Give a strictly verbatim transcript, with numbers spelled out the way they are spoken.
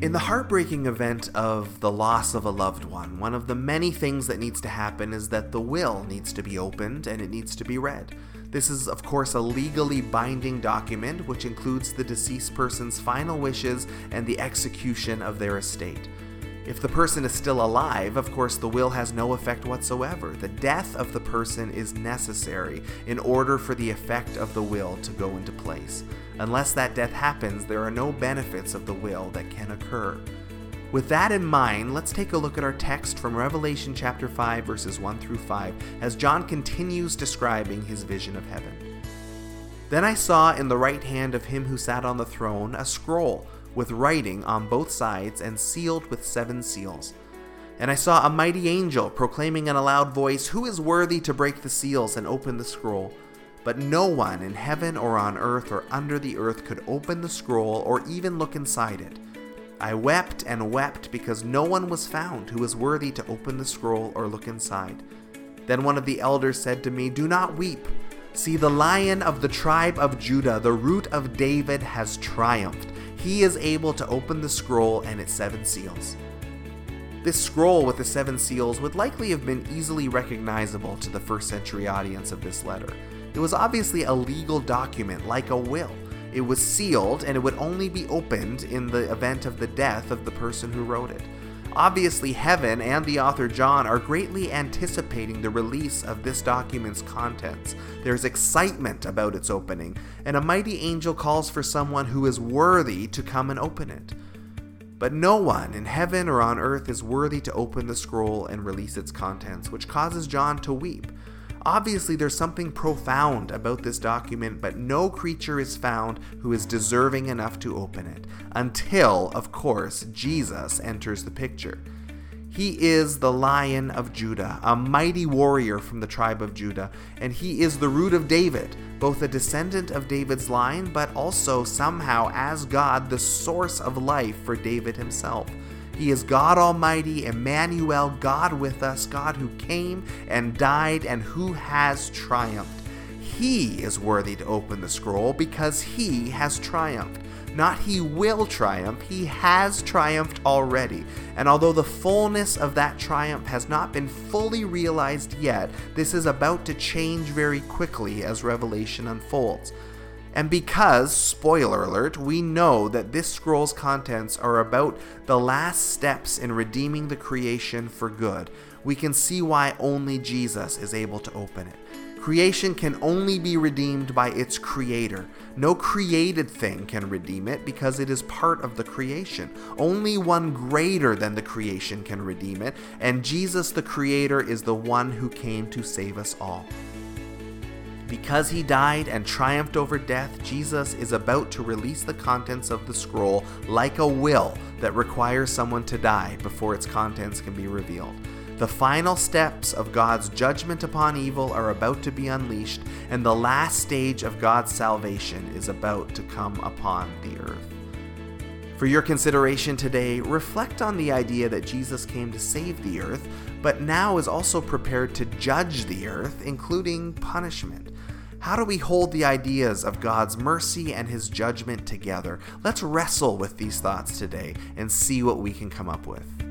In the heartbreaking event of the loss of a loved one, one of the many things that needs to happen is that the will needs to be opened and it needs to be read. This is, of course, a legally binding document which includes the deceased person's final wishes and the execution of their estate. If the person is still alive, of course, the will has no effect whatsoever. The death of the person is necessary in order for the effect of the will to go into place. Unless that death happens, there are no benefits of the will that can occur. With that in mind, let's take a look at our text from Revelation chapter five, verses one through five, as John continues describing his vision of heaven. Then I saw in the right hand of him who sat on the throne a scroll with writing on both sides and sealed with seven seals. And I saw a mighty angel proclaiming in a loud voice, "Who is worthy to break the seals and open the scroll?" But no one in heaven or on earth or under the earth could open the scroll or even look inside it. I wept and wept because no one was found who was worthy to open the scroll or look inside. Then one of the elders said to me, "Do not weep. See, the Lion of the tribe of Judah, the Root of David, has triumphed. He is able to open the scroll and its seven seals." This scroll with the seven seals would likely have been easily recognizable to the first century audience of this letter. It was obviously a legal document, like a will. It was sealed, and it would only be opened in the event of the death of the person who wrote it. Obviously, heaven and the author John are greatly anticipating the release of this document's contents. There's excitement about its opening, and a mighty angel calls for someone who is worthy to come and open it. But no one in heaven or on earth is worthy to open the scroll and release its contents, which causes John to weep. Obviously, there's something profound about this document, but no creature is found who is deserving enough to open it, until, of course, Jesus enters the picture. He is the Lion of Judah, a mighty warrior from the tribe of Judah, and he is the Root of David, both a descendant of David's line, but also somehow, as God, the source of life for David himself. He is God Almighty, Emmanuel, God with us, God who came and died and who has triumphed. He is worthy to open the scroll because he has triumphed. Not he will triumph, he has triumphed already. And although the fullness of that triumph has not been fully realized yet, this is about to change very quickly as Revelation unfolds. And because, spoiler alert, we know that this scroll's contents are about the last steps in redeeming the creation for good, we can see why only Jesus is able to open it. Creation can only be redeemed by its creator. No created thing can redeem it because it is part of the creation. Only one greater than the creation can redeem it, and Jesus the creator is the one who came to save us all. Because he died and triumphed over death, Jesus is about to release the contents of the scroll like a will that requires someone to die before its contents can be revealed. The final steps of God's judgment upon evil are about to be unleashed, and the last stage of God's salvation is about to come upon the earth. For your consideration today, reflect on the idea that Jesus came to save the earth, but now is also prepared to judge the earth, including punishment. How do we hold the ideas of God's mercy and his judgment together? Let's wrestle with these thoughts today and see what we can come up with.